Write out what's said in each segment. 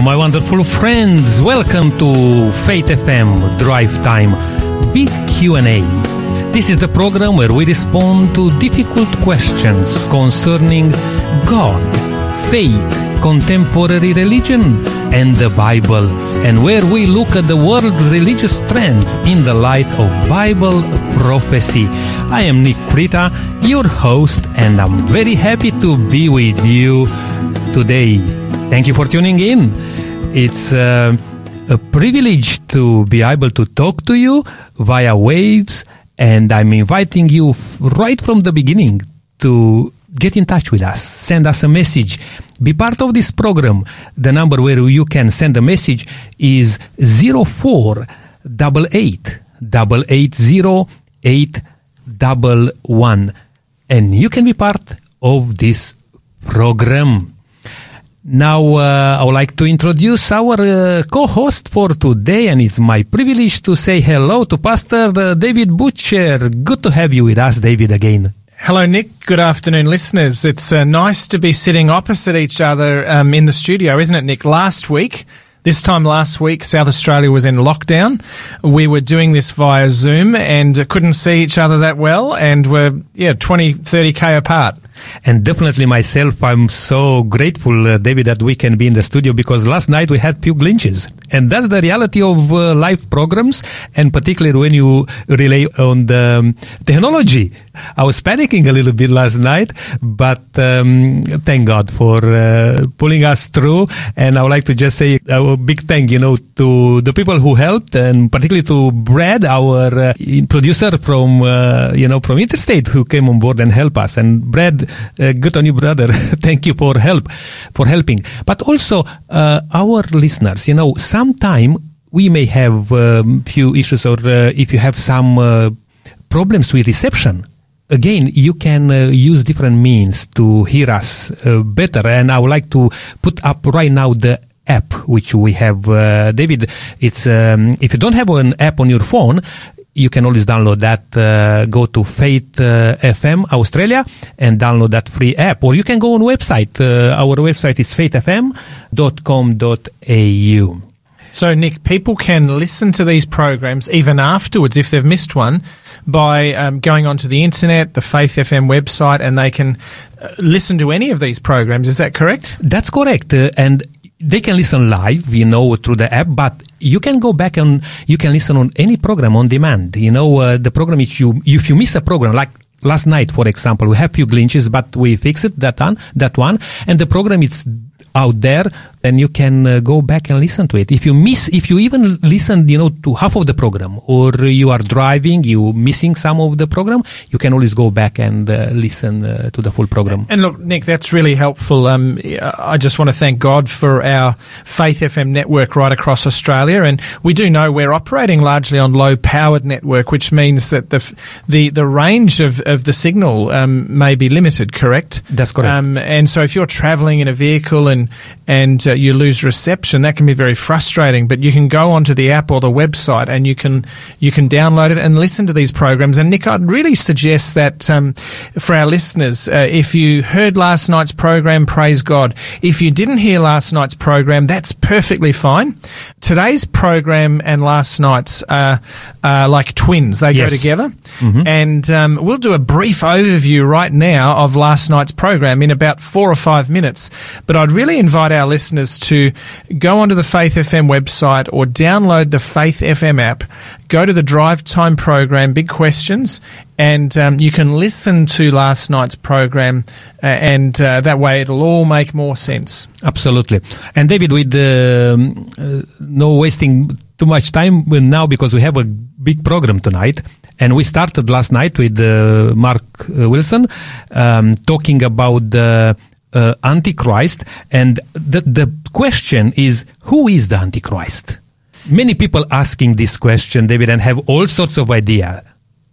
Hello, my wonderful friends. Welcome to Faith FM Drive Time Big Q&A. This is the program where we respond to difficult questions concerning God, faith, contemporary religion, and the Bible, and where we look at the world religious trends in the light of Bible prophecy. I am Nick Creta, your host, and I'm very happy to be with you today. Thank you for tuning in. It's a privilege to be able to talk to you via waves, and I'm inviting you right from the beginning to get in touch with us. Send us a message. Be part of this program. The number where you can send a message is 0488 880 811, and you can be part of this program. Now, I would like to introduce our co-host for today, and it's my privilege to say hello to Pastor David Butcher. Good to have you with us, David, again. Hello, Nick. Good afternoon, listeners. It's nice to be sitting opposite each other in the studio, isn't it, Nick? This time last week, South Australia was in lockdown. We were doing this via Zoom and couldn't see each other that well, and we're 20, 30K apart. And definitely myself, I'm so grateful, David, that we can be in the studio, because last night we had few glitches. And that's the reality of live programs, and particularly when you rely on the technology. I was panicking a little bit last night, but thank God for pulling us through. And I would like to just say a big thank, to the people who helped, and particularly to Brad, our producer from Interstate, who came on board and helped us. And Brad, good on you, brother. Thank you for helping. But also, our listeners, sometime we may have few issues, or if you have some problems with reception, again, you can use different means to hear us better. And I would like to put up right now the app which we have. David, it's if you don't have an app on your phone, you can always download that. Go to Faith FM Australia and download that free app. Or you can go on website. Our website is faithfm.com.au. So, Nick, people can listen to these programs even afterwards if they've missed one by going onto the internet, the Faith FM website, and they can listen to any of these programs. Is that correct? That's correct. And they can listen live, through the app, but you can go back and you can listen on any program on demand. The program, if you miss a program, like last night, for example, we had few glitches, but we fixed it, that one, and the program is out there, and you can go back and listen to it. If you even listen, to half of the program, or you are driving, you missing some of the program, you can always go back and listen to the full program. And look, Nick, that's really helpful. I just want to thank God for our Faith FM network right across Australia, and we do know we're operating largely on low-powered network, which means that the range of the signal may be limited. Correct? That's correct. And so if you're travelling in a vehicle and you lose reception, that can be very frustrating. But you can go onto the app or the website, and you can download it and listen to these programs. And Nick, I'd really suggest that for our listeners, if you heard last night's program, praise God. If you didn't hear last night's program, that's perfectly fine. Today's program and last night's are like twins; they go together. Mm-hmm. And we'll do a brief overview right now of last night's program in about 4 or 5 minutes. But I'd really invite our listeners to go onto the Faith FM website or download the Faith FM app, go to the Drive Time program, Big Questions, and you can listen to last night's program, and that way it'll all make more sense. Absolutely. And David, with no wasting too much time now, because we have a big program tonight, and we started last night with Mark Wilson talking about the Antichrist, and the question is, who is the Antichrist? Many people asking this question, David, and have all sorts of ideas.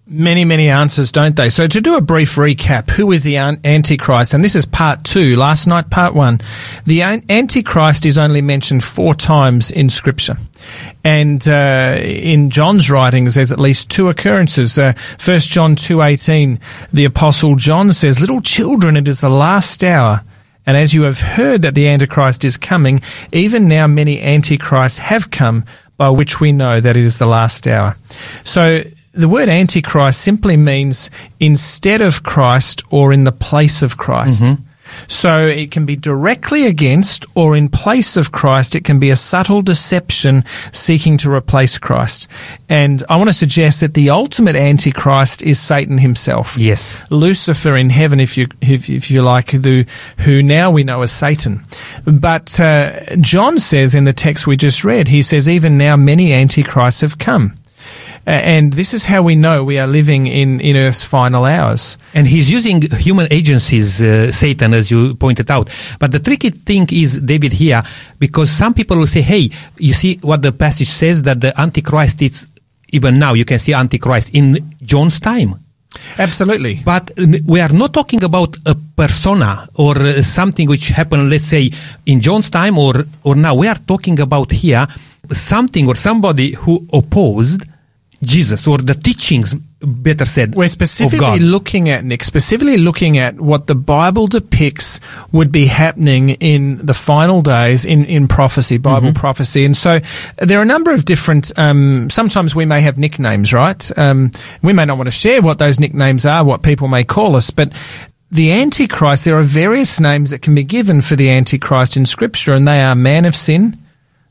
Many answers, don't they? So to do a brief recap, who is the Antichrist? And this is part 2, last night part 1. The Antichrist is only mentioned 4 times in Scripture. And in John's writings, there's at least 2 occurrences. 1 John 2:18, the Apostle John says, "Little children, it is the last hour. And as you have heard that the Antichrist is coming, even now many antichrists have come, by which we know that it is the last hour. So the word Antichrist simply means instead of Christ or in the place of Christ. Mm-hmm. So it can be directly against or in place of Christ. It can be a subtle deception seeking to replace Christ. And I want to suggest that the ultimate Antichrist is Satan himself. Yes. Lucifer in heaven, if you like, who now we know as Satan. But John says in the text we just read, he says, even now many antichrists have come. And this is how we know we are living in Earth's final hours. And he's using human agencies, Satan, as you pointed out. But the tricky thing is, David, here, because some people will say, hey, you see what the passage says, that the Antichrist is, even now you can see Antichrist in John's time. Absolutely. But we are not talking about a persona or something which happened, let's say, in John's time or now. We are talking about here something or somebody who opposed Jesus, or the teachings, better said, we're specifically of God. Looking at what the Bible depicts would be happening in the final days in prophecy, Bible mm-hmm. prophecy. And so there are a number of different, sometimes we may have nicknames, right? We may not want to share what those nicknames are, what people may call us, but the Antichrist, there are various names that can be given for the Antichrist in Scripture, and they are man of sin,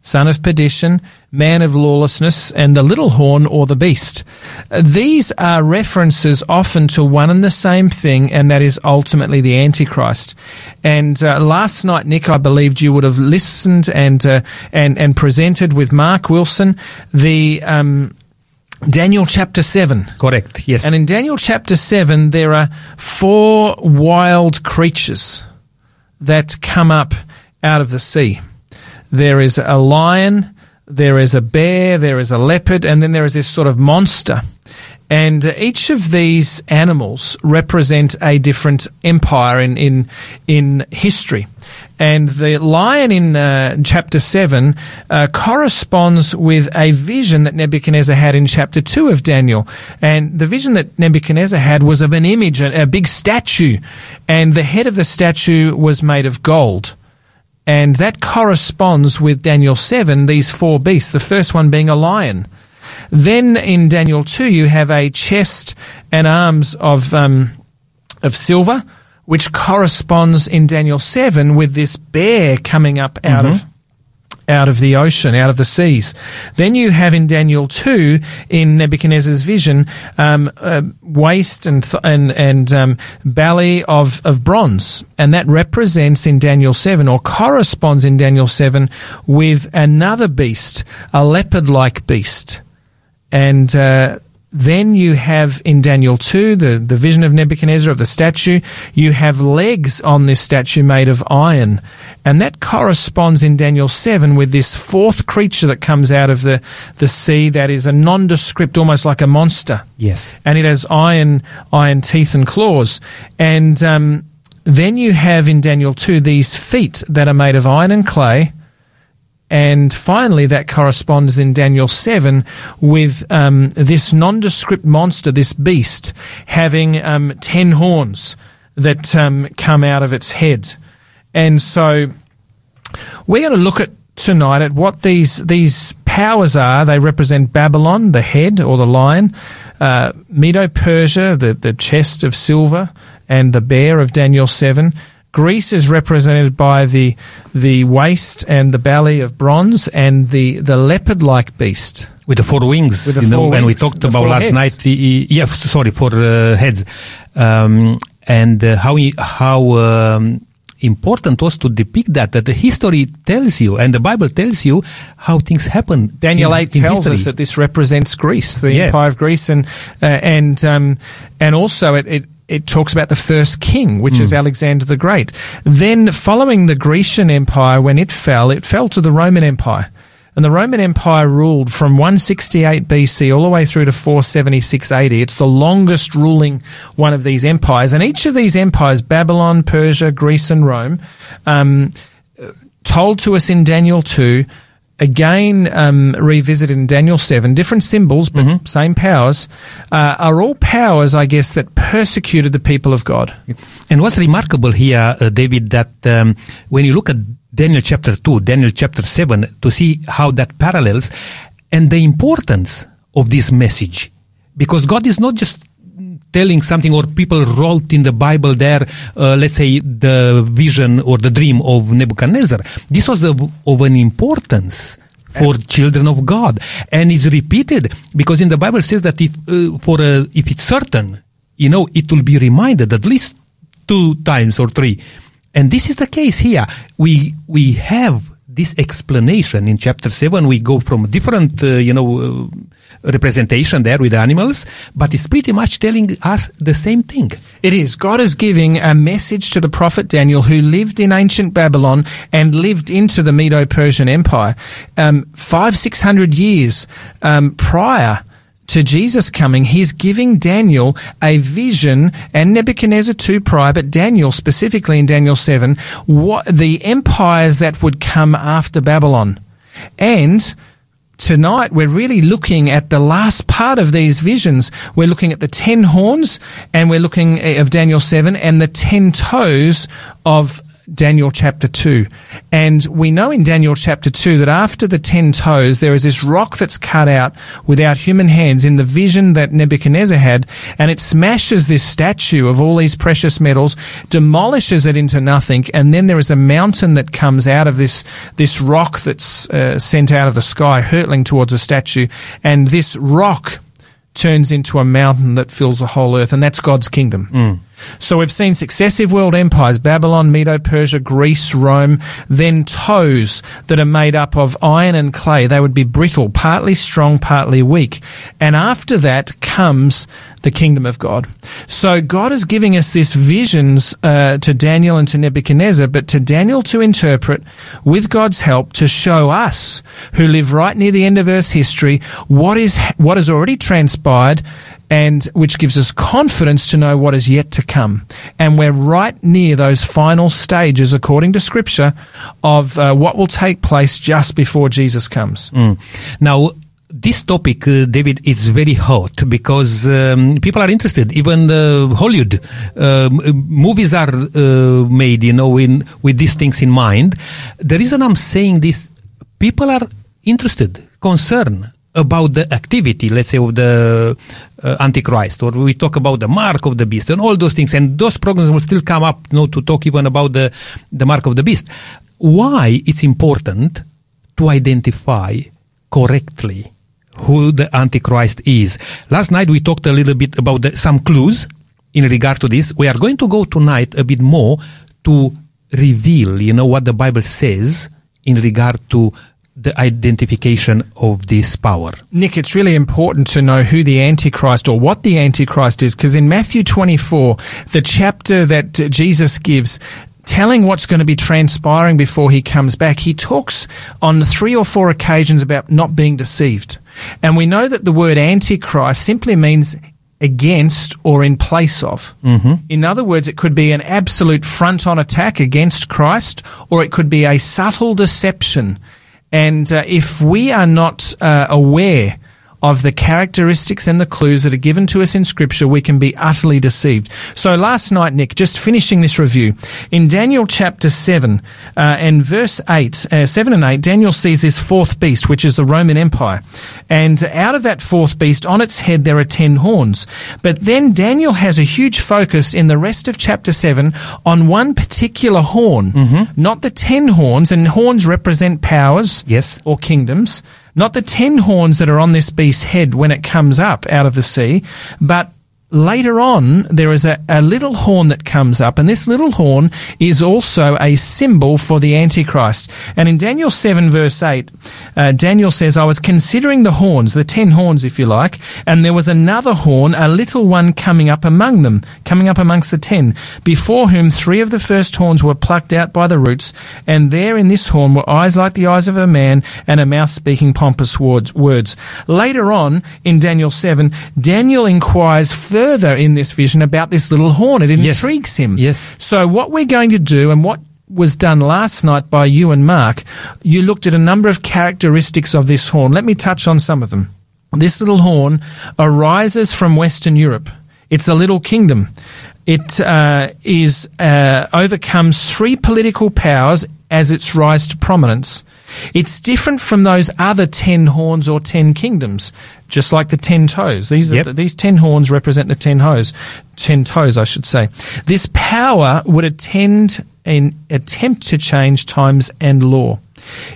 son of perdition, man of lawlessness, and the little horn or the beast. These are references often to one and the same thing, and that is ultimately the Antichrist. And last night, Nick, I believed you would have listened and presented with Mark Wilson the Daniel chapter 7. Correct, yes. And in Daniel chapter 7, there are four wild creatures that come up out of the sea. There is a lion, there is a bear, there is a leopard, and then there is this sort of monster. And each of these animals represent a different empire in history. And the lion in chapter 7 corresponds with a vision that Nebuchadnezzar had in chapter 2 of Daniel. And the vision that Nebuchadnezzar had was of an image, a big statue. And the head of the statue was made of gold. And that corresponds with Daniel 7, these four beasts, the first one being a lion. Then in Daniel 2, you have a chest and arms of silver, which corresponds in Daniel 7 with this bear coming up out mm-hmm. out of the ocean, out of the seas. Then you have in Daniel 2, in Nebuchadnezzar's vision, waist and belly of bronze. And that represents in Daniel 7, or corresponds in Daniel 7, with another beast, a leopard-like beast. And then you have in Daniel 2, the vision of Nebuchadnezzar of the statue, you have legs on this statue made of iron. And that corresponds in Daniel 7 with this fourth creature that comes out of the sea that is a nondescript, almost like a monster. Yes. And it has iron teeth and claws. And then you have in Daniel 2 these feet that are made of iron and clay. And finally, that corresponds in Daniel 7 with this nondescript monster, this beast, having 10 horns that come out of its head. And so we're going to look at tonight at what these powers are. They represent Babylon, the head or the lion, Medo-Persia, the chest of silver, and the bear of Daniel 7. Greece is represented by the waist and the belly of bronze and the leopard-like beast. With the four wings, when we talked about last night. Heads. How important was to depict that the history tells you, and the Bible tells you how things happen. Daniel 8 tells us that this represents Greece, the empire of Greece, and also it talks about the first king, which is Alexander the Great. Then following the Grecian Empire, when it fell to the Roman Empire. And the Roman Empire ruled from 168 BC all the way through to 476 AD. It's the longest ruling one of these empires. And each of these empires, Babylon, Persia, Greece, and Rome, told to us in Daniel 2, again revisited in Daniel 7, different symbols but same powers, are all powers, I guess, that persecuted the people of God. And what's remarkable here, David, that when you look at Daniel chapter 2, Daniel chapter 7, to see how that parallels and the importance of this message. Because God is not just telling something, or people wrote in the Bible there, let's say, the vision or the dream of Nebuchadnezzar. This was of an importance for children of God. And it's repeated because in the Bible it says that if it's certain, you know, it will be reminded at least 2 times or 3. And this is the case here. We have this explanation in chapter 7. We go from different, representation there with animals, but it's pretty much telling us the same thing. It is. God is giving a message to the prophet Daniel, who lived in ancient Babylon and lived into the Medo-Persian Empire, 500-600 years prior to Jesus coming. He's giving Daniel a vision, and Nebuchadnezzar too prior, but Daniel specifically in Daniel 7, what the empires that would come after Babylon. And tonight we're really looking at the last part of these visions. We're looking at the 10 horns, and we're looking of Daniel 7, and the 10 toes of Daniel chapter 2. And we know in Daniel chapter 2 that after the 10 toes, there is this rock that's cut out without human hands in the vision that Nebuchadnezzar had, and it smashes this statue of all these precious metals, demolishes it into nothing, and then there is a mountain that comes out of this rock that's sent out of the sky, hurtling towards a statue, and this rock turns into a mountain that fills the whole earth, and that's God's kingdom. So we've seen successive world empires, Babylon, Medo-Persia, Greece, Rome, then toes that are made up of iron and clay. They would be brittle, partly strong, partly weak. And after that comes the kingdom of God. So God is giving us these visions to Daniel and to Nebuchadnezzar, but to Daniel to interpret with God's help, to show us who live right near the end of Earth's history what has already transpired, and which gives us confidence to know what is yet to come. And we're right near those final stages, according to Scripture, of what will take place just before Jesus comes. Now, this topic, David, is very hot because people are interested. Even Hollywood movies are made, with these things in mind. The reason I'm saying this, people are interested, concerned about the activity, let's say, of the Antichrist, or we talk about the mark of the beast and all those things, and those programs will still come up, to talk even about the mark of the beast. Why it's important to identify correctly who the Antichrist is. Last night we talked a little bit about some clues in regard to this. We are going to go tonight a bit more to reveal, what the Bible says in regard to the identification of this power. Nick, it's really important to know who the Antichrist, or what the Antichrist is, because in Matthew 24, the chapter that Jesus gives, telling what's going to be transpiring before he comes back, he talks on 3 or 4 occasions about not being deceived. And we know that the word Antichrist simply means against or in place of. In other words, it could be an absolute front-on attack against Christ, or it could be a subtle deception. And if we are not aware of the characteristics and the clues that are given to us in Scripture, we can be utterly deceived. So last night, Nick, just finishing this review, in Daniel chapter 7 and verse 7 and 8, Daniel sees this 4th beast, which is the Roman Empire. And out of that 4th beast, on its head, there are 10 horns. But then Daniel has a huge focus in the rest of chapter 7 on one particular horn, not the 10 horns, and horns represent powers or kingdoms. Not the 10 horns that are on this beast's head when it comes up out of the sea, but later on there is a little horn that comes up, and this little horn is also a symbol for the Antichrist. And in Daniel 7 verse 8, Daniel says, I was considering the horns, the 10 horns if you like, and there was another horn, a little one coming up among them, coming up amongst the 10, before whom 3 of the first horns were plucked out by the roots, and there in this horn were eyes like the eyes of a man, and a mouth speaking pompous words. Later on in Daniel 7, Daniel inquires further in this vision about this little horn. It intrigues him. So what we're going to do, and what was done last night by you and Mark, you looked at a number of characteristics of this horn. Let me touch on some of them. This little horn arises from Western Europe. It's a little kingdom. It overcomes three political powers as its rise to prominence. It's different from those other 10 horns or 10 kingdoms, just like the 10 toes. These 10 horns represent the 10 toes, I should say. This power would attend an attempt to change times and law.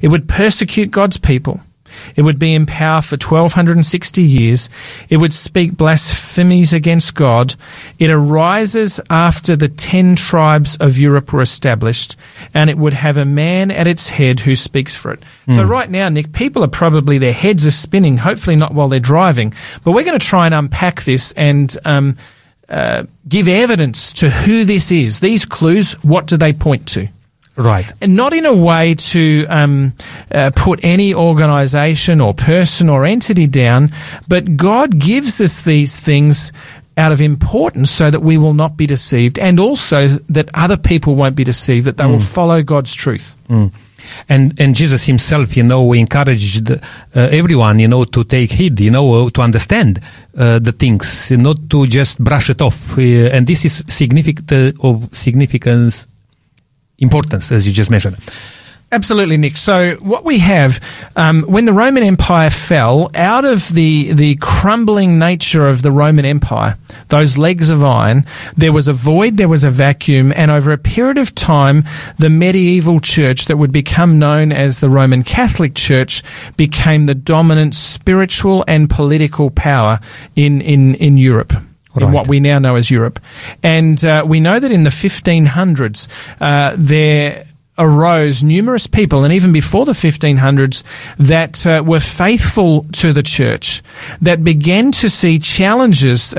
It would persecute God's people. It would be in power for 1,260 years. It would speak blasphemies against God. It arises after the 10 tribes of Europe were established, and it would have a man at its head who speaks for it. Mm. So right now, Nick, people are probably, their heads are spinning, hopefully not while they're driving, but we're going to try and unpack this and give evidence to who this is. These clues, what do they point to? Right. And not in a way to put any organisation or person or entity down, but God gives us these things out of importance so that we will not be deceived, and also that other people won't be deceived, that they will follow God's truth. Mm. And Jesus himself, encouraged everyone, to take heed, to understand the things, not to just brush it off. And this is significance. Importance, as you just mentioned. Absolutely, Nick. So what we have, when the Roman Empire fell, out of the crumbling nature of the Roman Empire, those legs of iron, there was a void, there was a vacuum, and over a period of time, the medieval church that would become known as the Roman Catholic Church became the dominant spiritual and political power in Europe. Right. In what we now know as Europe. And we know that in the 1500s, there arose numerous people, and even before the 1500s, that were faithful to the church, that began to see challenges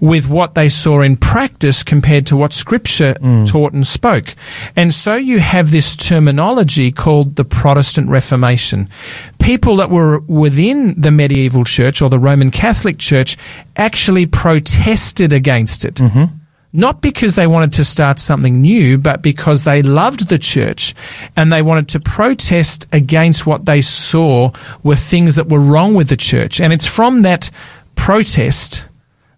with what they saw in practice compared to what Scripture taught and spoke. And so you have this terminology called the Protestant Reformation. People that were within the medieval church or the Roman Catholic Church actually protested against it. Mm-hmm. Not because they wanted to start something new, but because they loved the church and they wanted to protest against what they saw were things that were wrong with the church. And it's from that protest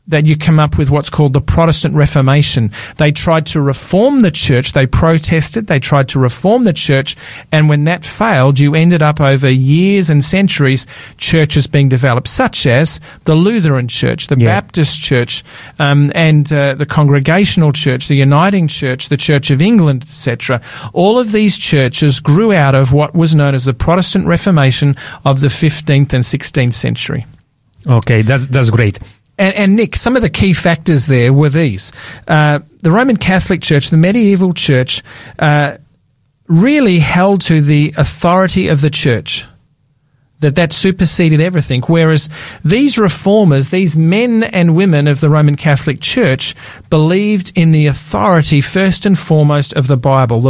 that you come up with what's called the Protestant Reformation. They tried to reform the church. They protested. They tried to reform the church. And when that failed, you ended up over years and centuries churches being developed, such as the Lutheran Church, the Baptist Church, and the Congregational Church, the Uniting Church, the Church of England, etc. All of these churches grew out of what was known as the Protestant Reformation of the 15th and 16th century. Okay, that's great. And Nick, some of the key factors there were these. The Roman Catholic Church, the medieval church, really held to the authority of the church, that superseded everything, whereas these reformers, these men and women of the Roman Catholic Church, believed in the authority first and foremost of the Bible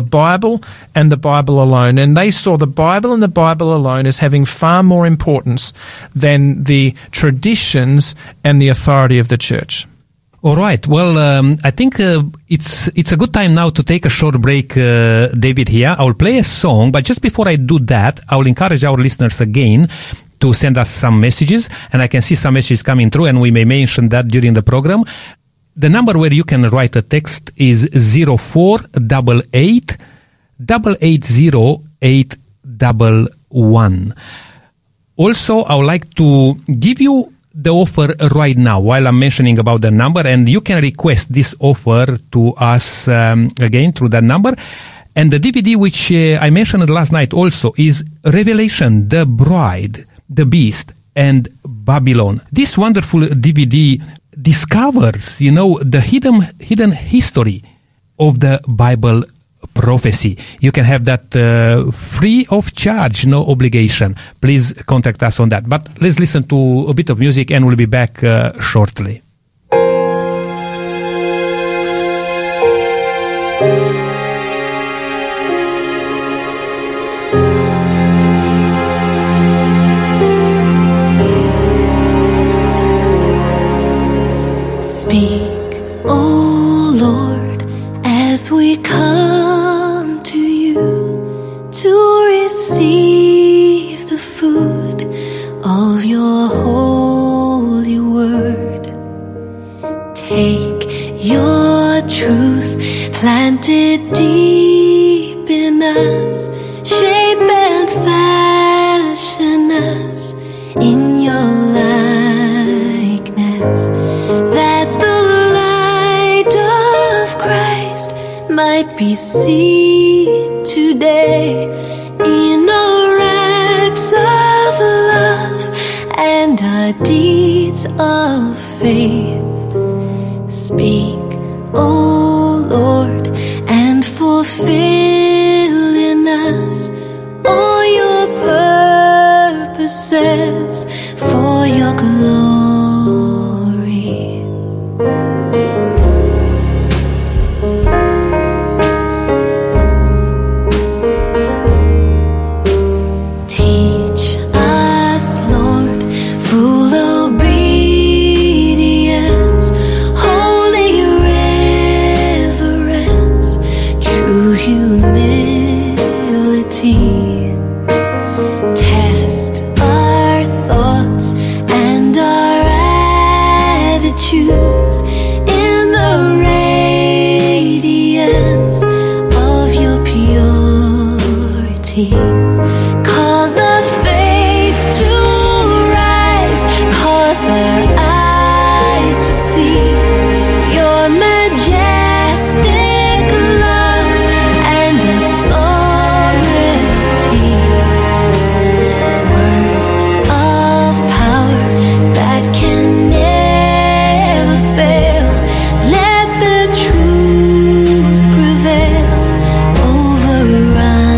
and the Bible alone, and they saw the Bible and the Bible alone as having far more importance than the traditions and the authority of the Church. All right. Well, I think it's a good time now to take a short break, David, here. I'll play a song, but just before I do that, I'll encourage our listeners again to send us some messages, and I can see some messages coming through, and we may mention that during the program. The number where you can write a text is 0488 880 811. Also, I would like to give you the offer right now while I'm mentioning about the number, and you can request this offer to us again through that number. And the DVD which I mentioned last night also is Revelation, The Bride, The Beast and Babylon. This wonderful DVD discovers the hidden history of the Bible prophecy. You can have that free of charge, no obligation. Please contact us on that. But let's listen to a bit of music, and we'll be back shortly. Speak, O Lord, as we come to to receive the food of your holy word. Take your truth planted deep in us, shape and fashion us in your likeness, that the light of Christ might be seen today in our acts of love and our deeds of faith. Speak, O Lord, and fulfill in us all your purposes for your glory. Teach us, Lord, full obedience, holy reverence, true humility. Cause our faith to rise, cause our eyes to see your majestic love and authority. Words of power that can never fail, let the truth prevail over us.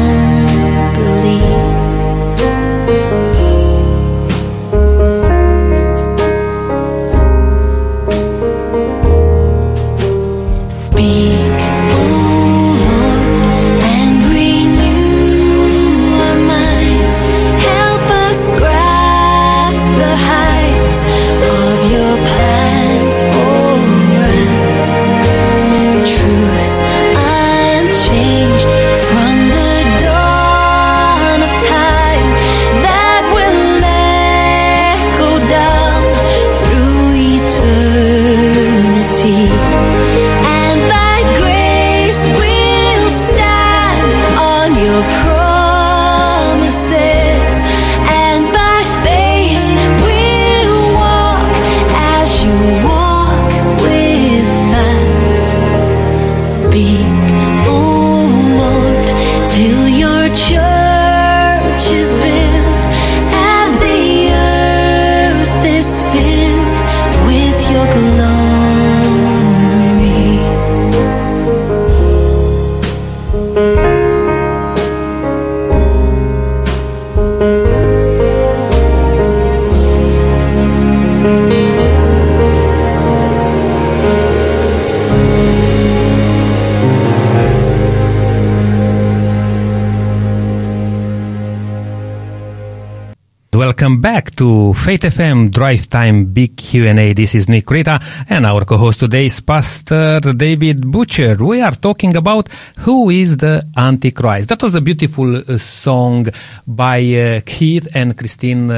Welcome back to Faith FM Drive Time Big Q&A. This is Nick Creta, and our co-host today is Pastor David Butcher. We are talking about who is the Antichrist. That was a beautiful song by Keith and Christine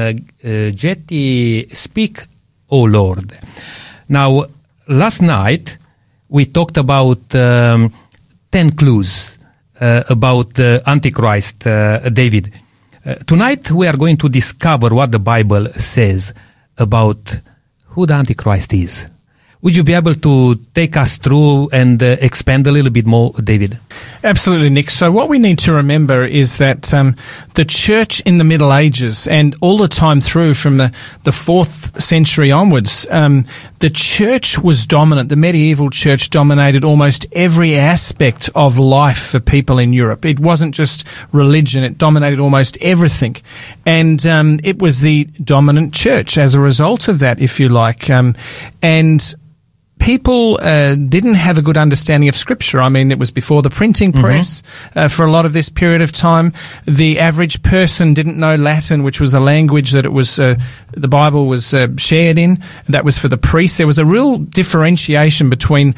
Getty, Speak, O Lord. Now, last night we talked about 10 clues about the Antichrist, David. Tonight we are going to discover what the Bible says about who the Antichrist is. Would you be able to take us through and expand a little bit more, David? Absolutely, Nick. So what we need to remember is that the church in the Middle Ages and all the time through from the 4th century onwards, the church was dominant. The medieval church dominated almost every aspect of life for people in Europe. It wasn't just religion. It dominated almost everything. And it was the dominant church as a result of that, if you like. People didn't have a good understanding of Scripture. I mean, it was before the printing press. For a lot of this period of time, the average person didn't know Latin, which was a language that it was the Bible was shared in. That was for the priests. There was a real differentiation between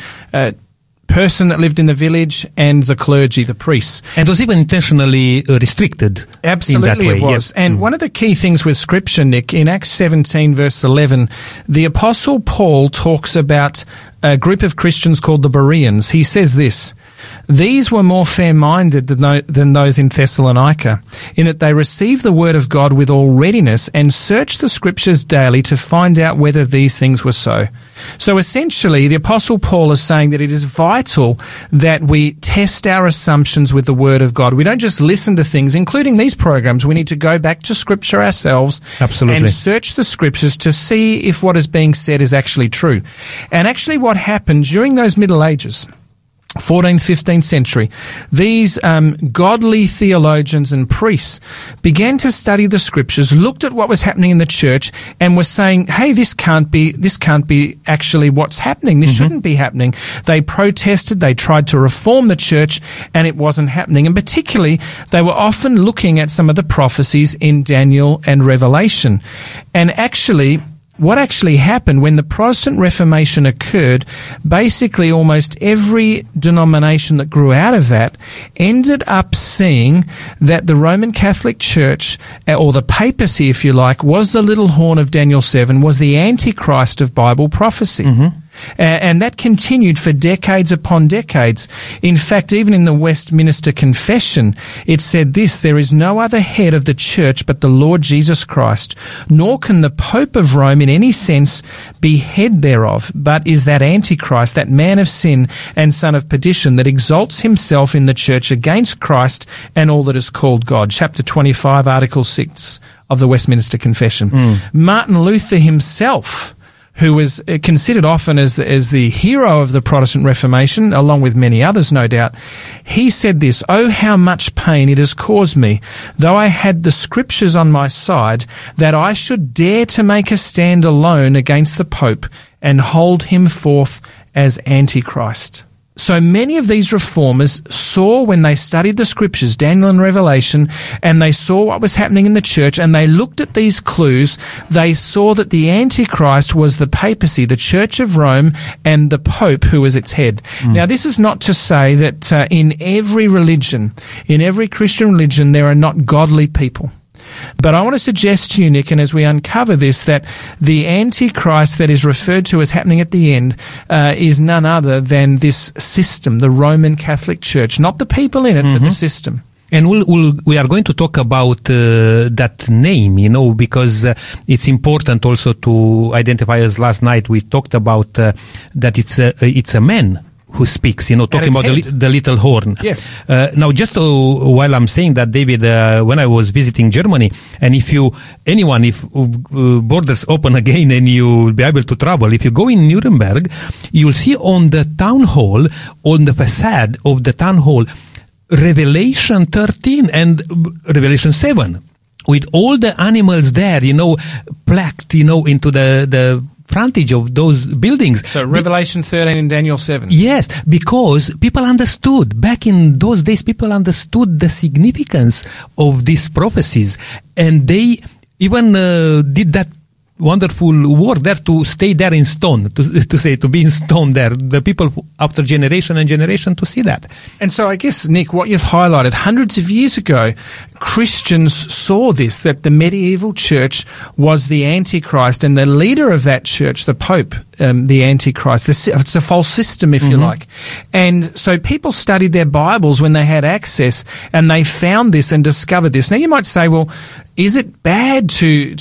person that lived in the village and the clergy, the priests. And it was even intentionally restricted. Absolutely in that way. It was. Yep. And one of the key things with Scripture, Nick, in Acts 17, verse 11, the Apostle Paul talks about a group of Christians called the Bereans. He says this, "These were more fair-minded than those in Thessalonica, in that they received the word of God with all readiness and searched the Scriptures daily to find out whether these things were so." So essentially, the Apostle Paul is saying that it is vital that we test our assumptions with the word of God. We don't just listen to things, including these programs. We need to go back to Scripture ourselves. Absolutely. And search the Scriptures to see if what is being said is actually true. And actually what happened during those Middle Ages, 14th, 15th century, these godly theologians and priests began to study the Scriptures, looked at what was happening in the church, and were saying, "Hey, this can't be actually what's happening. This shouldn't be happening." They protested, they tried to reform the church, and it wasn't happening. And particularly, they were often looking at some of the prophecies in Daniel and Revelation. And actually, what actually happened when the Protestant Reformation occurred, basically almost every denomination that grew out of that ended up seeing that the Roman Catholic Church, or the papacy, if you like, was the little horn of Daniel 7, was the Antichrist of Bible prophecy. And that continued for decades upon decades. In fact, even in the Westminster Confession, it said this, "There is no other head of the church but the Lord Jesus Christ, nor can the Pope of Rome in any sense be head thereof, but is that Antichrist, that man of sin and son of perdition, that exalts himself in the church against Christ and all that is called God." Chapter 25, Article 6 of the Westminster Confession. Martin Luther himself, who was considered often as the hero of the Protestant Reformation, along with many others, no doubt, he said this, "Oh, how much pain it has caused me, though I had the Scriptures on my side, that I should dare to make a stand alone against the Pope and hold him forth as Antichrist." So many of these reformers saw, when they studied the Scriptures, Daniel and Revelation, and they saw what was happening in the church, and they looked at these clues, they saw that the Antichrist was the papacy, the Church of Rome, and the Pope, who was its head. Now, this is not to say that in every religion, in every Christian religion, there are not godly people. But I want to suggest to you, Nick, and as we uncover this, that the Antichrist that is referred to as happening at the end is none other than this system, the Roman Catholic Church. Not the people in it, but the system. And we are going to talk about that name, you know, because it's important also to identify, as last night we talked about that it's a man who speaks, you know, talking about the little horn. Yes. Now, just while I'm saying that, David, when I was visiting Germany, and if borders open again and you'll be able to travel, if you go in Nuremberg, you'll see on the facade of the town hall, Revelation 13 and Revelation 7, with all the animals there, you know, plaqued, you know, into the frontage of those buildings. So Revelation 13 and Daniel 7. Yes, because people understood, back in those days, people understood the significance of these prophecies, and they even did that wonderful work there to stay there in stone, to be in stone there, the people after generation and generation to see that. And so I guess, Nick, what you've highlighted, hundreds of years ago, Christians saw this, that the medieval church was the Antichrist, and the leader of that church, the Pope, the Antichrist. It's a false system, if you like. And so people studied their Bibles when they had access, and they found this and discovered this. Now you might say, well, is it bad to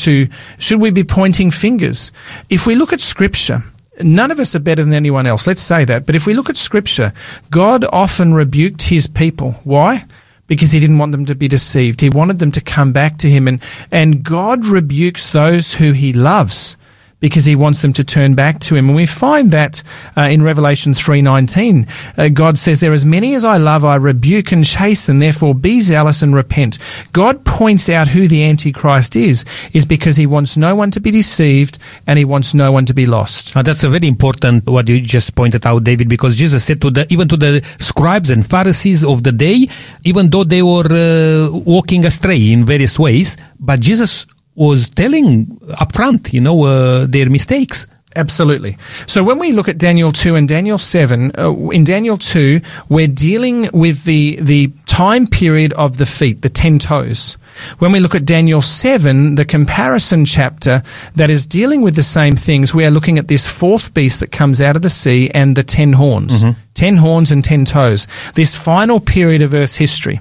should we be pointing fingers? If we look at Scripture, none of us are better than anyone else. Let's say that. But if we look at Scripture, God often rebuked his people. Why? Because he didn't want them to be deceived. He wanted them to come back to him. And God rebukes those who he loves, because he wants them to turn back to him. And we find that in Revelation 3:19, God says, "There as many as I love, I rebuke and chasten, therefore be zealous and repent." God points out who the Antichrist is because he wants no one to be deceived and he wants no one to be lost. Now, that's a very important what you just pointed out, David, because Jesus said to the scribes and Pharisees of the day, even though they were walking astray in various ways, but Jesus was telling upfront, you know, their mistakes. Absolutely. So when we look at Daniel 2 and Daniel 7, in Daniel 2, we're dealing with the time period of the feet, the 10 toes. When we look at Daniel 7, the comparison chapter that is dealing with the same things, we are looking at this fourth beast that comes out of the sea and the 10 horns. Mm-hmm. 10 horns and 10 toes, this final period of Earth's history.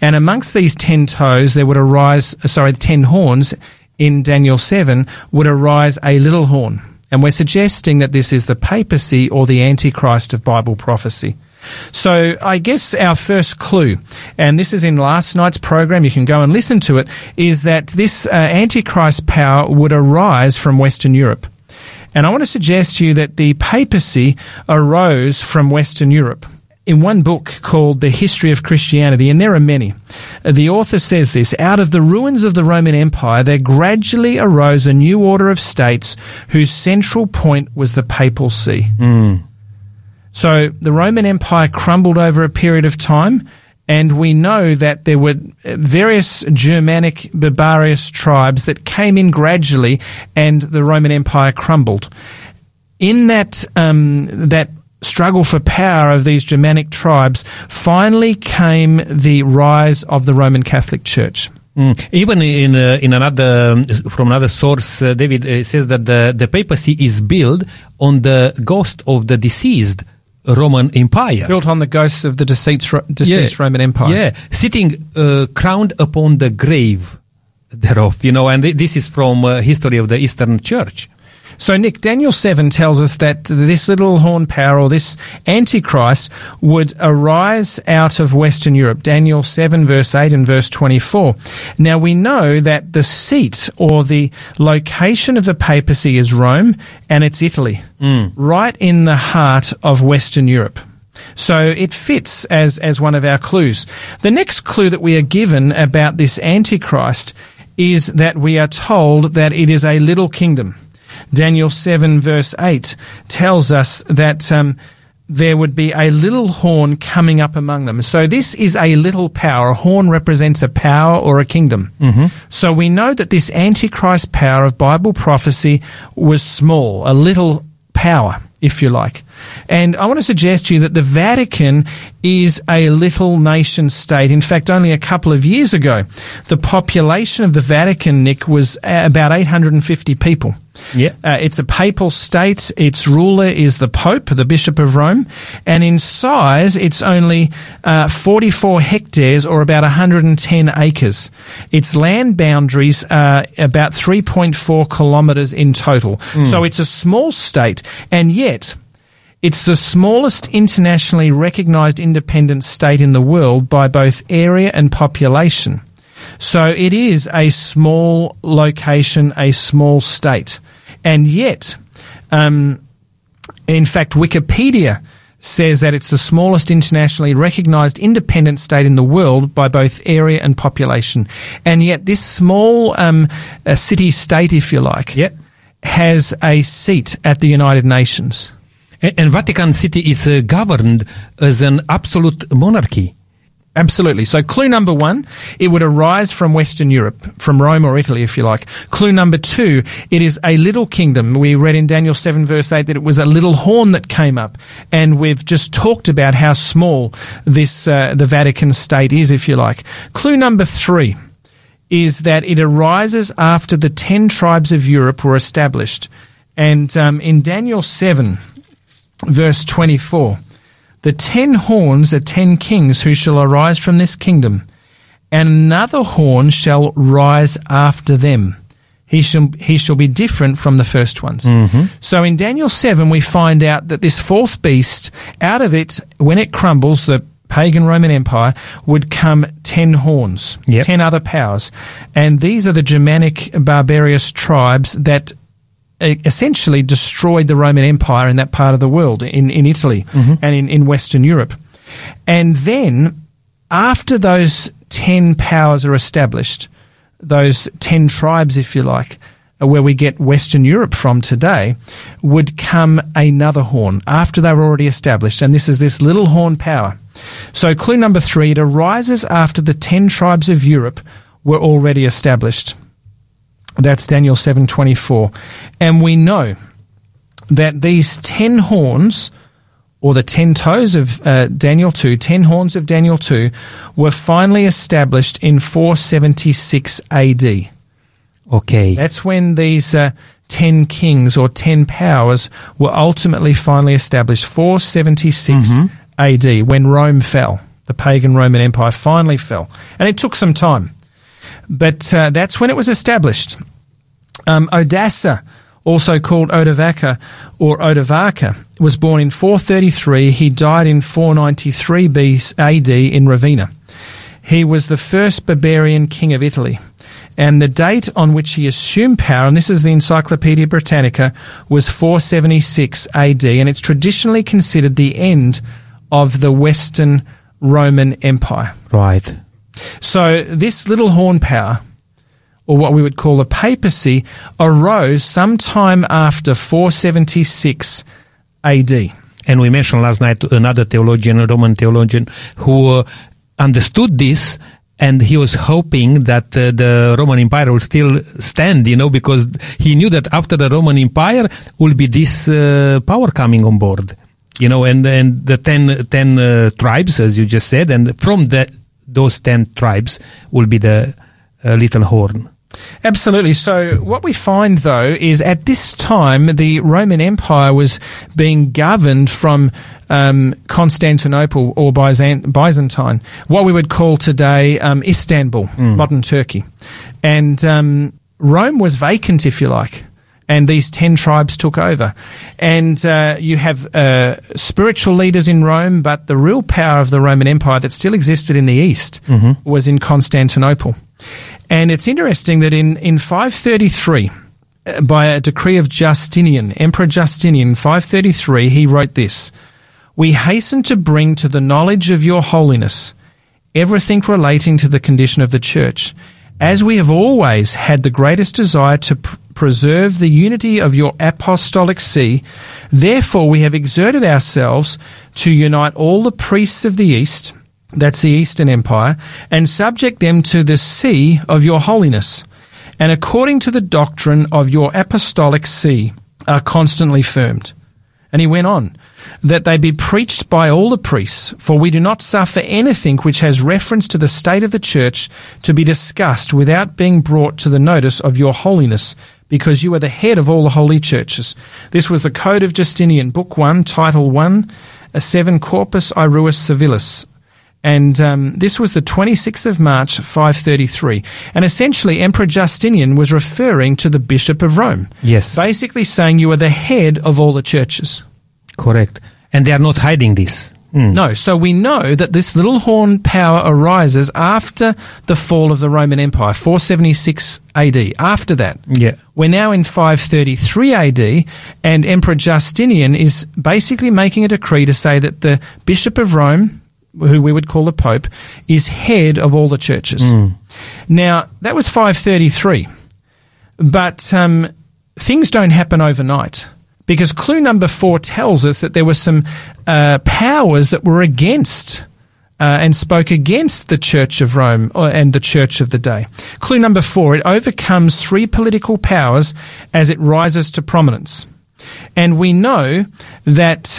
And amongst these 10 toes, there would arise, 10 horns in Daniel 7 would arise a little horn. And we're suggesting that this is the papacy or the Antichrist of Bible prophecy. So I guess our first clue, and this is in last night's program, you can go and listen to it, is that this Antichrist power would arise from Western Europe. And I want to suggest to you that the papacy arose from Western Europe. In one book called The History of Christianity, and there are many, the author says this: out of the ruins of the Roman Empire, there gradually arose a new order of states whose central point was the Papal See. Mm. So the Roman Empire crumbled over a period of time, and we know that there were various Germanic, barbarous tribes that came in gradually, and the Roman Empire crumbled. In that that struggle for power of these Germanic tribes, finally came the rise of the Roman Catholic Church. Mm. Even in another, from another source, David says that the papacy is built on the ghost of the deceased Roman Empire. Built on the ghosts of the deceased Roman Empire. Yeah, sitting crowned upon the grave thereof, you know, and this is from History of the Eastern Church. So, Nick, Daniel 7 tells us that this little horn power, or this Antichrist, would arise out of Western Europe. Daniel 7, verse 8 and verse 24. Now, we know that the seat or the location of the papacy is Rome, and it's Italy, right in the heart of Western Europe. So it fits as one of our clues. The next clue that we are given about this Antichrist is that we are told that it is a little kingdom. Daniel 7 verse 8 tells us that there would be a little horn coming up among them. So this is a little power. A horn represents a power or a kingdom. Mm-hmm. So we know that this Antichrist power of Bible prophecy was small, a little power, if you like. And I want to suggest to you that the Vatican is a little nation state. In fact, only a couple of years ago, the population of the Vatican, Nick, was about 850 people. Yeah. It's a papal state. Its ruler is the Pope, the Bishop of Rome. And in size, it's only 44 hectares or about 110 acres. Its land boundaries are about 3.4 kilometers in total. Mm. So it's a small state. And yet, it's the smallest internationally recognized independent state in the world by both area and population. So it is a small location, a small state. And yet, in fact, Wikipedia says that it's the smallest internationally recognized independent state in the world by both area and population. And yet this small city-state, if you like, has a seat at the United Nations. And Vatican City is governed as an absolute monarchy. Absolutely. So clue number one, it would arise from Western Europe, from Rome or Italy, if you like. Clue number two, it is a little kingdom. We read in Daniel 7 verse 8 that it was a little horn that came up. And we've just talked about how small this the Vatican state is, if you like. Clue number three is that it arises after the 10 tribes of Europe were established. And in Daniel 7... Verse 24, the 10 horns are 10 kings who shall arise from this kingdom, and another horn shall rise after them. He shall be different from the first ones. Mm-hmm. So in Daniel 7, we find out that this fourth beast, out of it, when it crumbles, the pagan Roman Empire, would come 10 horns, 10 other powers. And these are the Germanic barbarous tribes that essentially destroyed the Roman Empire in that part of the world, in Italy and in Western Europe. And then, after those 10 powers are established, those 10 tribes, if you like, where we get Western Europe from today, would come another horn after they were already established. And this is this little horn power. So clue number three, it arises after the 10 tribes of Europe were already established. That's Daniel 7:24. And we know that these 10 horns, or the 10 toes of Daniel 2, 10 horns of Daniel 2, were finally established in 476 AD. Okay. That's when these 10 kings or 10 powers were ultimately finally established, 476 AD, when Rome fell. The pagan Roman Empire finally fell. And it took some time. But that's when it was established. Odoacer, also called Odovaker, was born in 433. He died in 493 AD in Ravenna. He was the first Barbarian king of Italy. And the date on which he assumed power, and this is the Encyclopædia Britannica, was 476 AD, and it's traditionally considered the end of the Western Roman Empire. Right. So this little horn power, or what we would call a papacy, arose sometime after 476 AD. And we mentioned last night another theologian, a Roman theologian, who understood this. And he was hoping that the Roman Empire will still stand, you know, because he knew that after the Roman Empire will be this power coming on board, you know, and the 10 tribes, as you just said, and from that, those 10 tribes will be the little horn. Absolutely. So what we find, though, is at this time, the Roman Empire was being governed from Constantinople or Byzantine, what we would call today Istanbul, modern Turkey. And Rome was vacant, if you like, and these 10 tribes took over. And you have spiritual leaders in Rome, but the real power of the Roman Empire that still existed in the East was in Constantinople. And it's interesting that in 533, by a decree of Justinian, Emperor Justinian, 533, he wrote this: "We hasten to bring to the knowledge of your holiness everything relating to the condition of the Church, as we have always had the greatest desire to preserve the unity of your apostolic see. Therefore, we have exerted ourselves to unite all the priests of the East," that's the Eastern Empire, "and subject them to the see of your holiness, and according to the doctrine of your apostolic see are constantly firmed." And he went on, "that they be preached by all the priests, for we do not suffer anything which has reference to the state of the Church to be discussed without being brought to the notice of your holiness, because you are the head of all the holy churches." This was the Code of Justinian, Book 1, Title 1, 7, Corpus Iuris Civilis. And this was the 26th of March, 533. And essentially, Emperor Justinian was referring to the Bishop of Rome. Yes. Basically saying you are the head of all the churches. Correct. And they are not hiding this. Mm. No. So we know that this little horn power arises after the fall of the Roman Empire, 476 AD. After that. Yeah. We're now in 533 AD, and Emperor Justinian is basically making a decree to say that the Bishop of Rome, who we would call the Pope, is head of all the churches. Mm. Now, that was 533, but things don't happen overnight, because clue number 4 tells us that there were some powers that were against and spoke against the Church of Rome and the Church of the day. Clue number 4, it overcomes 3 political powers as it rises to prominence. And we know that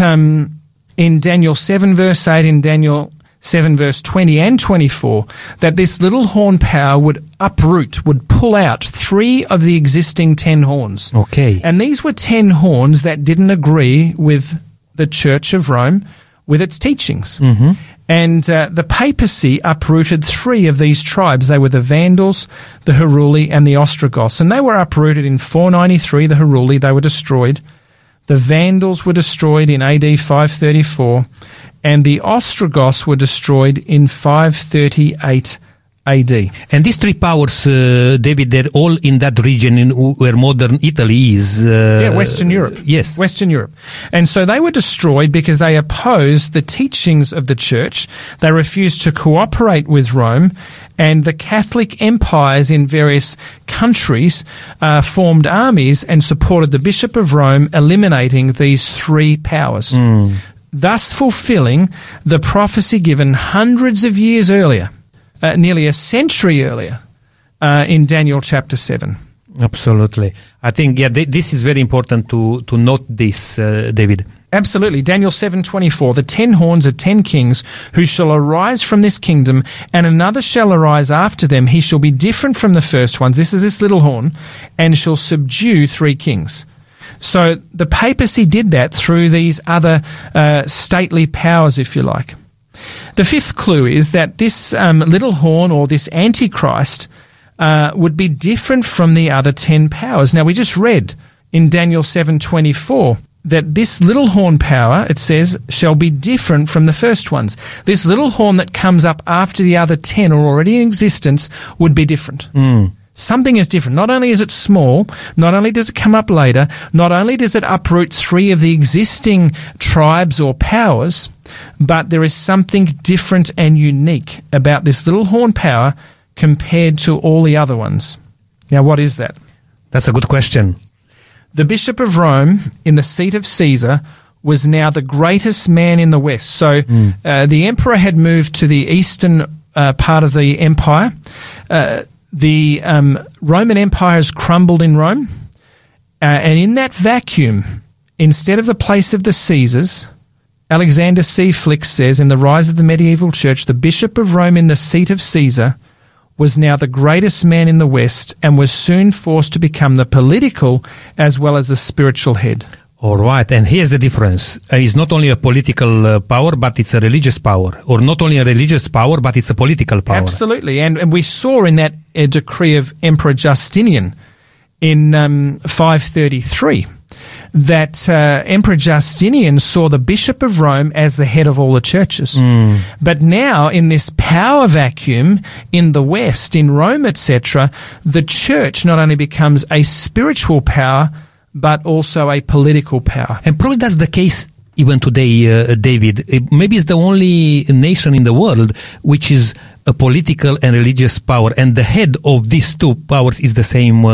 in Daniel 7, verse 8, in Daniel 7, verse 20 and 24, that this little horn power would uproot, would pull out 3 of the existing 10 horns. Okay. And these were 10 horns that didn't agree with the Church of Rome, with its teachings. Mm-hmm. And the papacy uprooted 3 of these tribes. They were the Vandals, the Heruli, and the Ostrogoths. And they were uprooted in 493, the Heruli, they were destroyed. The Vandals were destroyed in AD 534, and the Ostrogoths were destroyed in 538 AD. And these 3 powers, David, they're all in that region where modern Italy is. Western Europe. Yes. Western Europe. And so they were destroyed because they opposed the teachings of the Church. They refused to cooperate with Rome, and the Catholic empires in various countries formed armies and supported the Bishop of Rome, eliminating these 3 powers, thus fulfilling the prophecy given hundreds of years earlier, nearly a century earlier, in Daniel chapter 7. Absolutely. I think, this is very important to note this, David. Absolutely. Daniel 7:24, the 10 horns are 10 kings who shall arise from this kingdom, and another shall arise after them. He shall be different from the first ones. This is this little horn, and shall subdue 3 kings. So the papacy did that through these other stately powers, if you like. The fifth clue is that this little horn, or this Antichrist, would be different from the other 10 powers. Now, we just read in Daniel 7:24 that this little horn power, it says, shall be different from the first ones. This little horn that comes up after the other 10 are already in existence would be different. Mm. Something is different. Not only is it small, not only does it come up later, not only does it uproot 3 of the existing tribes or powers, but there is something different and unique about this little horn power compared to all the other ones. Now, what is that? That's a good question. The Bishop of Rome, in the seat of Caesar, was now the greatest man in the West. So the emperor had moved to the eastern part of the empire. The Roman Empire has crumbled in Rome. And in that vacuum, instead of the place of the Caesars, Alexander C. Flick says in The Rise of the Medieval Church, the Bishop of Rome in the seat of Caesar was now the greatest man in the West and was soon forced to become the political as well as the spiritual head. All right, and here's the difference. It's not only a political power, but it's a religious power. Or not only a religious power, but it's a political power. Absolutely, and we saw in that decree of Emperor Justinian in 533 that Emperor Justinian saw the Bishop of Rome as the head of all the churches. Mm. But now, in this power vacuum in the West, in Rome, etc., the church not only becomes a spiritual power, but also a political power. And probably that's the case even today, David. Maybe it's the only nation in the world which is a political and religious power, and the head of these two powers is the same.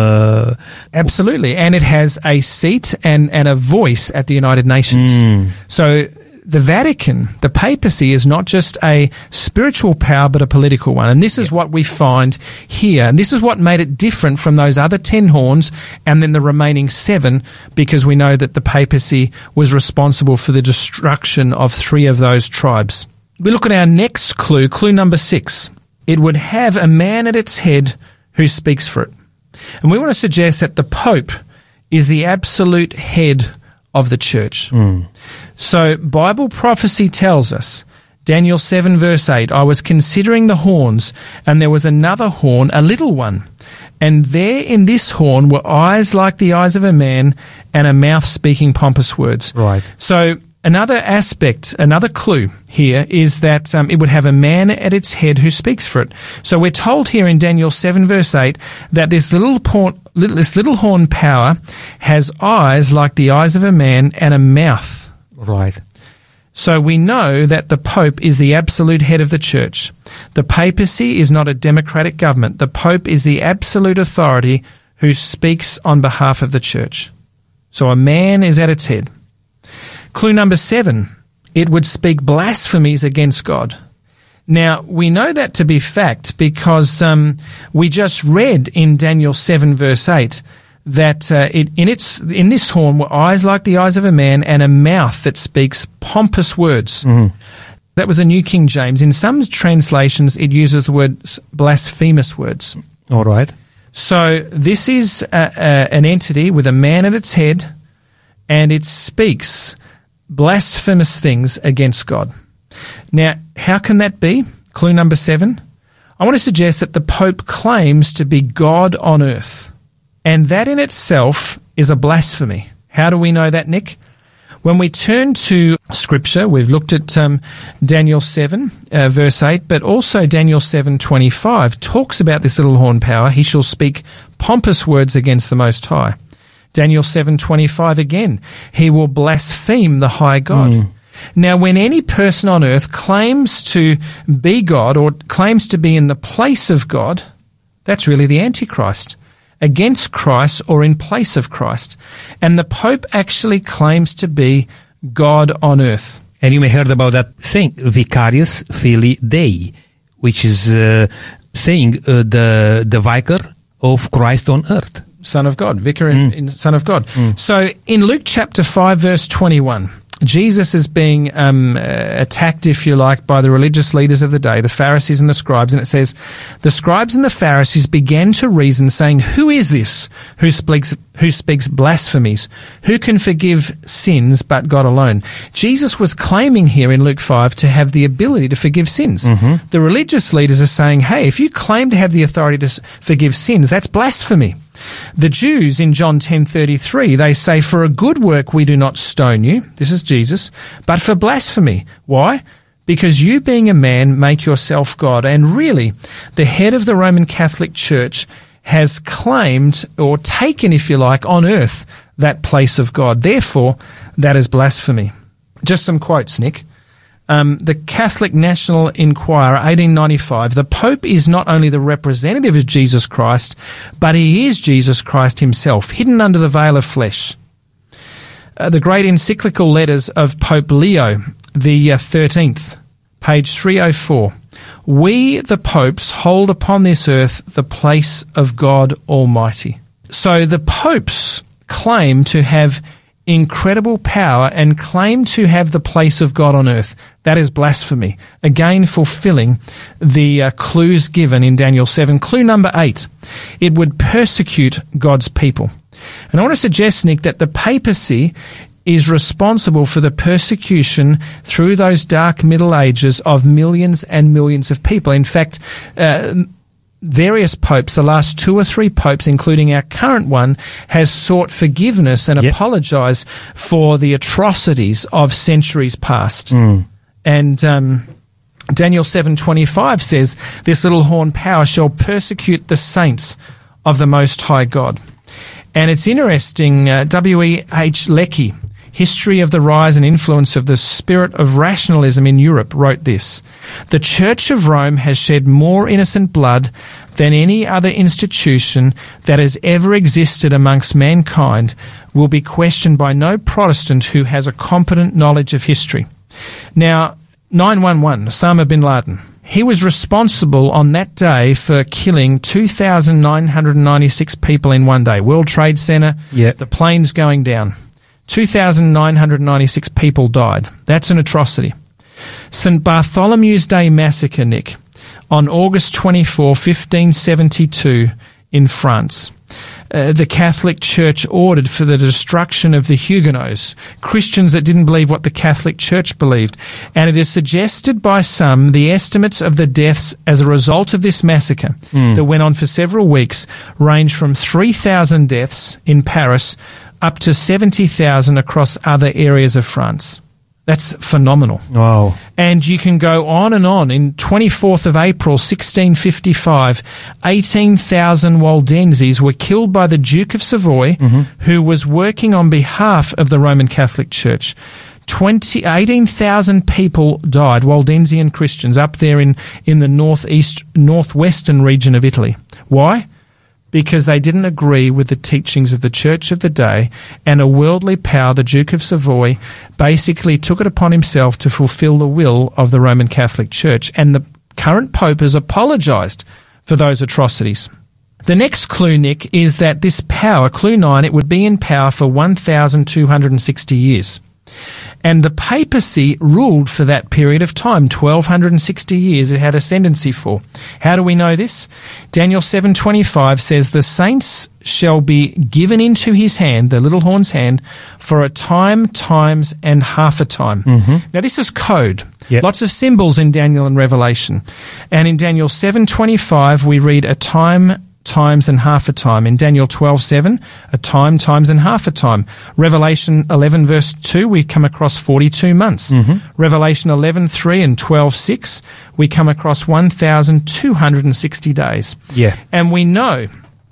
Absolutely, and it has a seat and a voice at the United Nations. Mm. So the Vatican, the papacy, is not just a spiritual power, but a political one. And this is what we find here. And this is what made it different from those other 10 horns and then the remaining 7, because we know that the papacy was responsible for the destruction of 3 of those tribes. We look at our next clue, clue number 6. It would have a man at its head who speaks for it. And we want to suggest that the Pope is the absolute head of the church. Mm. So Bible prophecy tells us, Daniel 7 verse 8, I was considering the horns, and there was another horn, a little one, and there in this horn were eyes like the eyes of a man and a mouth speaking pompous words. Right. So another aspect, another clue here is that it would have a man at its head who speaks for it. So we're told here in Daniel 7 verse 8 that this little horn power has eyes like the eyes of a man and a mouth. Right. So we know that the Pope is the absolute head of the Church. The papacy is not a democratic government. The Pope is the absolute authority who speaks on behalf of the Church. So a man is at its head. Clue number 7, it would speak blasphemies against God. Now, we know that to be fact because we just read in Daniel 7 verse 8 that in this horn were eyes like the eyes of a man and a mouth that speaks pompous words. Mm-hmm. That was a New King James. In some translations, it uses the word blasphemous words. All right. So this is an entity with a man at its head, and it speaks blasphemous things against God. Now, how can that be? Clue number 7. I want to suggest that the Pope claims to be God on earth, and that in itself is a blasphemy. How do we know that, Nick? When we turn to Scripture, we've looked at Daniel 7, verse 8, but also Daniel 7:25 talks about this little horn power. He shall speak pompous words against the Most High. Daniel 7:25 again, he will blaspheme the high God. Mm. Now, when any person on earth claims to be God or claims to be in the place of God, that's really the Antichrist, against Christ or in place of Christ. And the Pope actually claims to be God on earth. And you may have heard about that saying, vicarius filii Dei, which is saying the vicar of Christ on earth. Son of God, vicar in Son of God. So in Luke chapter 5, verse 21, Jesus is being attacked, if you like, by the religious leaders of the day, the Pharisees and the scribes, and it says, "The scribes and the Pharisees began to reason, saying, 'Who is this who speaks blasphemies? Who can forgive sins but God alone?'" Jesus was claiming here in Luke 5 to have the ability to forgive sins. Mm-hmm. The religious leaders are saying, hey, if you claim to have the authority to forgive sins, that's blasphemy. The Jews in John 10:33, they say, "For a good work we do not stone you," this is Jesus, "but for blasphemy." Why? "Because you, being a man, make yourself God." And really, the head of the Roman Catholic Church has claimed, or taken, if you like, on earth, that place of God. Therefore, that is blasphemy. Just some quotes, Nick. The Catholic National Inquirer, 1895, "The Pope is not only the representative of Jesus Christ, but he is Jesus Christ himself, hidden under the veil of flesh." The great encyclical letters of Pope Leo, the 13th, page 304. "We, the popes, hold upon this earth the place of God Almighty." So the popes claim to have incredible power and claim to have the place of God on earth. That is blasphemy. Again, fulfilling the clues given in Daniel 7. Clue number 8, it would persecute God's people. And I want to suggest, Nick, that the papacy is responsible for the persecution through those dark Middle Ages of millions and millions of people. In fact, various popes, the last 2 or 3 popes, including our current one, has sought forgiveness and apologized for the atrocities of centuries past. And Daniel 7:25 says, "This little horn power shall persecute the saints of the Most High God." And it's interesting, W.E.H. Lecky, History of the Rise and Influence of the Spirit of Rationalism in Europe, wrote this: "The Church of Rome has shed more innocent blood than any other institution that has ever existed amongst mankind will be questioned by no Protestant who has a competent knowledge of history." Now, 9/11, Osama bin Laden. He was responsible on that day for killing 2,996 people in one day. World Trade Center, the planes going down. 2,996 people died. That's an atrocity. St. Bartholomew's Day Massacre, Nick, on August 24, 1572 in France. The Catholic Church ordered for the destruction of the Huguenots, Christians that didn't believe what the Catholic Church believed. And it is suggested by some the estimates of the deaths as a result of this massacre that went on for several weeks range from 3,000 deaths in Paris up to 70,000 across other areas of France. That's phenomenal. Wow. And you can go on and on. In 24th of April, 1655, 18,000 Waldensians were killed by the Duke of Savoy, who was working on behalf of the Roman Catholic Church. 18,000 people died, Waldensian Christians, up there in the northwestern region of Italy. Why? Because they didn't agree with the teachings of the church of the day, and a worldly power, the Duke of Savoy, basically took it upon himself to fulfill the will of the Roman Catholic Church, and the current Pope has apologized for those atrocities. The next clue, Nick, is that this power, clue 9, it would be in power for 1,260 years. And the papacy ruled for that period of time, 1,260 years it had ascendancy for. How do we know this? Daniel 7:25 says, "The saints shall be given into his hand," the little horn's hand, "for a time, times, and half a time." Now, this is code. Lots of symbols in Daniel and Revelation. And in Daniel 7:25, we read a time, times, and half a time. In Daniel 12:7, a time, times, and half a time. Revelation 11 verse 2, we come across 42 months. Revelation 11:3 and 12:6, we come across 1,260 days. And we know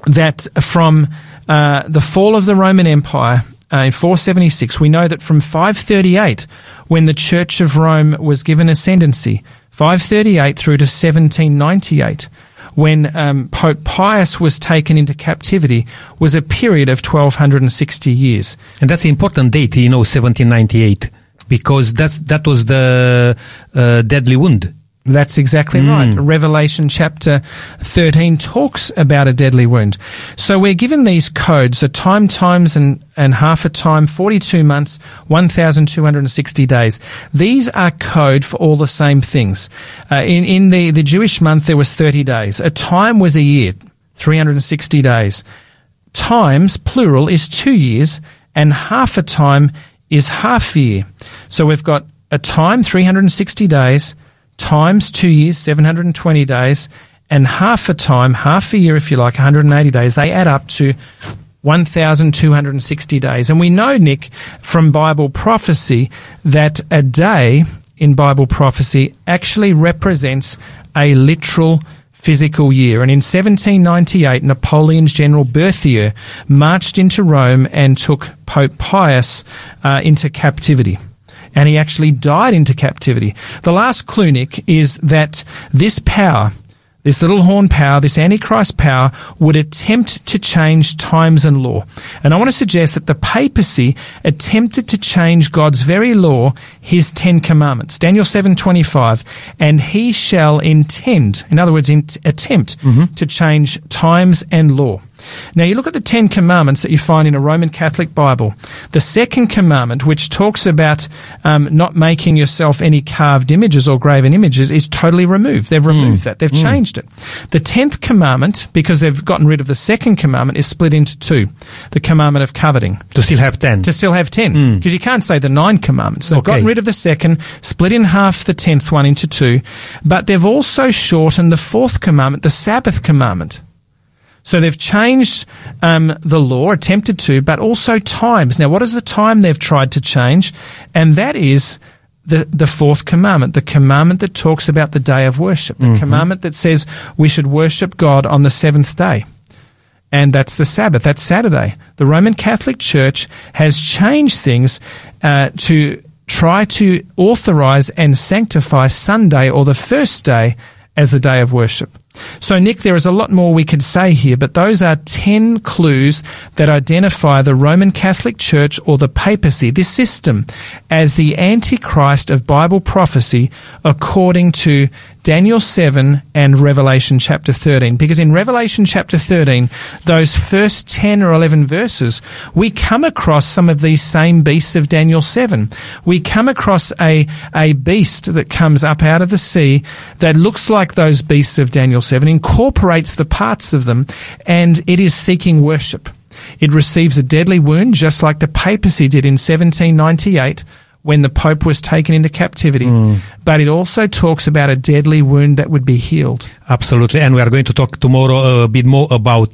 that from the fall of the Roman Empire in 476, we know that from 538, when the Church of Rome was given ascendancy, 538 through to 1798, when Pope Pius was taken into captivity, was a period of 1,260 years. And that's an important date, you know, 1798, because that was the deadly wound. That's exactly right. Revelation chapter 13 talks about a deadly wound. So we're given these codes, a time, times, and half a time, 42 months, 1,260 days. These are code for all the same things. In the Jewish month, there was 30 days. A time was a year, 360 days. Times, plural, is 2 years, and half a time is half a year. So we've got a time, 360 days, times 2 years, 720 days, and half a time, half a year, if you like, 180 days. They add up to 1,260 days. And we know, Nick, from Bible prophecy that a day in Bible prophecy actually represents a literal physical year. And in 1798, Napoleon's general Berthier marched into Rome and took Pope Pius into captivity. And he actually died into captivity. The last clue, Nick, is that this power, this little horn power, this Antichrist power, would attempt to change times and law. And I want to suggest that the papacy attempted to change God's very law, his 10 Commandments, Daniel 7:25, and he shall intend, in other words, attempt to change times and law. Now, you look at the 10 Commandments that you find in a Roman Catholic Bible. The second commandment, which talks about not making yourself any carved images or graven images, is totally removed. They've removed that. They've changed it. The 10th commandment, because they've gotten rid of the second commandment, is split into two. The commandment of coveting. To still have 10. To still have 10. Because you can't say the 9 Commandments. They've gotten rid of the second, split in half the 10th one into two, but they've also shortened the 4th commandment, the Sabbath commandment. So they've changed the law, attempted to, but also times. Now, what is the time they've tried to change? And that is the 4th Commandment, the commandment that talks about the day of worship, the commandment that says we should worship God on the 7th day. And that's the Sabbath. That's Saturday. The Roman Catholic Church has changed things to try to authorize and sanctify Sunday or the first day as the day of worship. So, Nick, there is a lot more we could say here, but those are 10 clues that identify the Roman Catholic Church or the papacy, this system, as the Antichrist of Bible prophecy according to Daniel 7 and Revelation chapter 13. Because in Revelation chapter 13, those first 10 or 11 verses, we come across some of these same beasts of Daniel 7. We come across a beast that comes up out of the sea that looks like those beasts of Daniel 7, incorporates the parts of them, and it is seeking worship. It receives a deadly wound, just like the papacy did in 1798 when the Pope was taken into captivity. But it also talks about a deadly wound that would be healed. Absolutely. And we are going to talk tomorrow a bit more about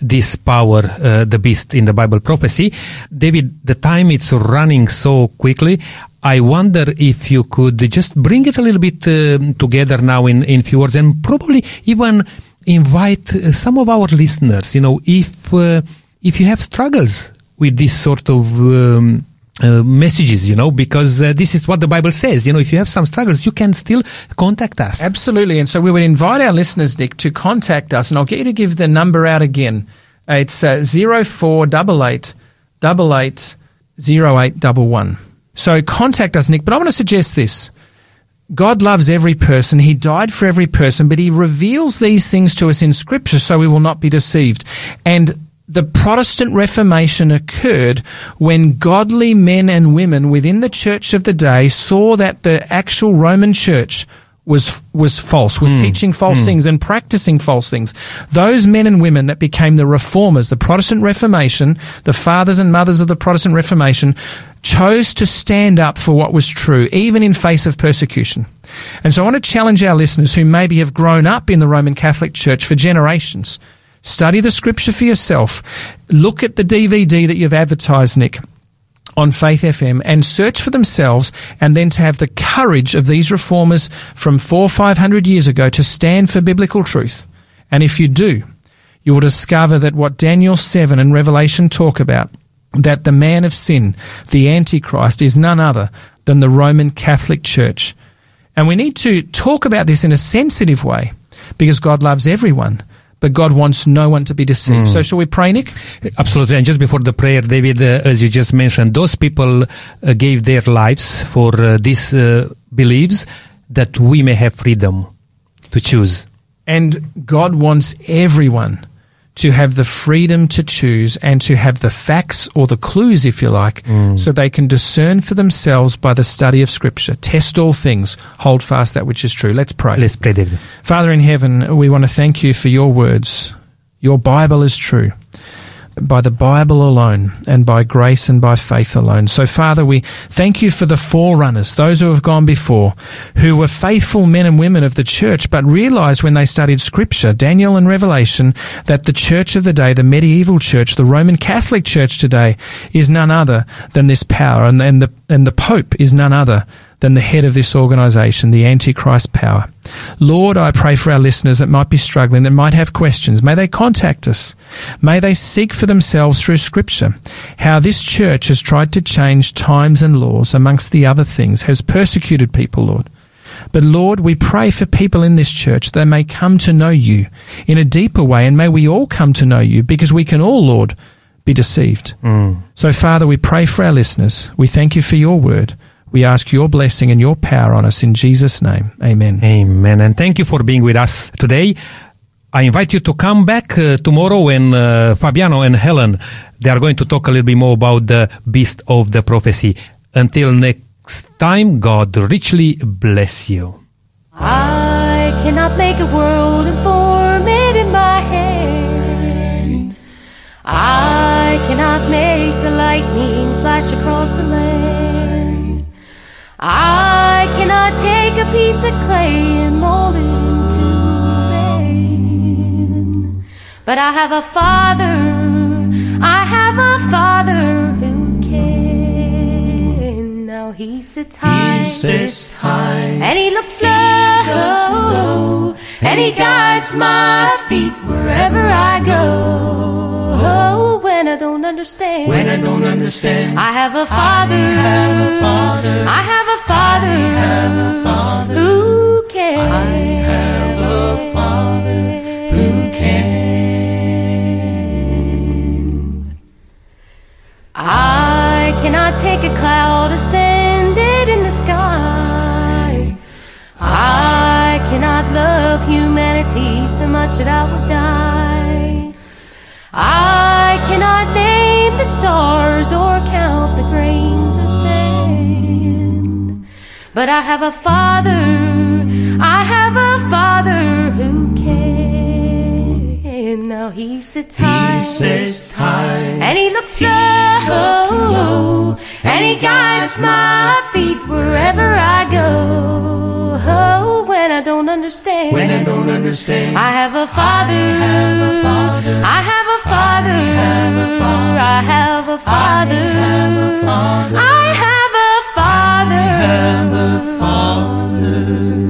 this power, the beast in the Bible prophecy. David, the time is running so quickly. I wonder if you could just bring it a little bit together now in few words, and probably even invite some of our listeners, you know, if you have struggles with this sort of messages, you know, because this is what the Bible says. You know, if you have some struggles, you can still contact us. Absolutely. And so we would invite our listeners, Nick, to contact us, and I'll get you to give the number out again. It's 0488880811. So contact us, Nick, but I want to suggest this. God loves every person. He died for every person, but he reveals these things to us in Scripture so we will not be deceived. And the Protestant Reformation occurred when godly men and women within the church of the day saw that the actual Roman church was false, was teaching false things and practicing false things. Those men and women that became the reformers, the Protestant Reformation, the fathers and mothers of the Protestant Reformation, chose to stand up for what was true, even in face of persecution. And so I want to challenge our listeners who maybe have grown up in the Roman Catholic Church for generations. Study the Scripture for yourself. Look at the DVD that you've advertised, Nick, on Faith FM, and search for themselves, and then to have the courage of these reformers from 400 or 500 years ago to stand for biblical truth. And if you do, you will discover that what Daniel 7 and Revelation talk about, that the man of sin, the Antichrist, is none other than the Roman Catholic Church. And we need to talk about this in a sensitive way, because God loves everyone, but God wants no one to be deceived. So shall we pray, Nick? Absolutely. And just before the prayer, David, as you just mentioned, those people gave their lives for these beliefs. that we may have freedom to choose. And God wants everyone to have the freedom to choose and to have the facts or the clues, if you like, so they can discern for themselves by the study of Scripture. Test all things, hold fast that which is true. Let's pray. Let's pray, David. Father in heaven, we want to thank you for your words. Your Bible is true. By the Bible alone, and by grace and by faith alone. So, Father, we thank you for the forerunners, those who have gone before, who were faithful men and women of the church, but realized when they studied Scripture, Daniel and Revelation, that the church of the day, the medieval church, the Roman Catholic Church today, is none other than this power, and the Pope is none other than the head of this organization, the Antichrist power. Lord, I pray for our listeners that might be struggling, that might have questions. May they contact us. May they seek for themselves through Scripture how this church has tried to change times and laws, amongst the other things, has persecuted people, Lord. But Lord, we pray for people in this church that they may come to know you in a deeper way, and may we all come to know you, because we can all, Lord, be deceived. So, Father, we pray for our listeners. We thank you for your word. We ask your blessing and your power on us in Jesus' name. Amen. Amen. And thank you for being with us today. I invite you to come back tomorrow when Fabiano and Helen, they are going to talk a little bit more about the beast of the prophecy. Until next time, God richly bless you. I cannot make a world and form it in my hands. I cannot make the lightning flash across the land. I cannot take a piece of clay and mold it into man. But I have a Father, who can. Now he sits high, and he looks low, and he guides my feet wherever I go. Oh, when I don't understand, I have a Father, who can? I cannot take a cloud, ascend it in the sky. I cannot love humanity so much that I would die. I cannot name the stars or count the grains of sand. But I have a Father, who can. Now he sits high, and he looks low, and he guides my feet wherever I go. Oh, when I don't understand, I have a Father, I have a Father.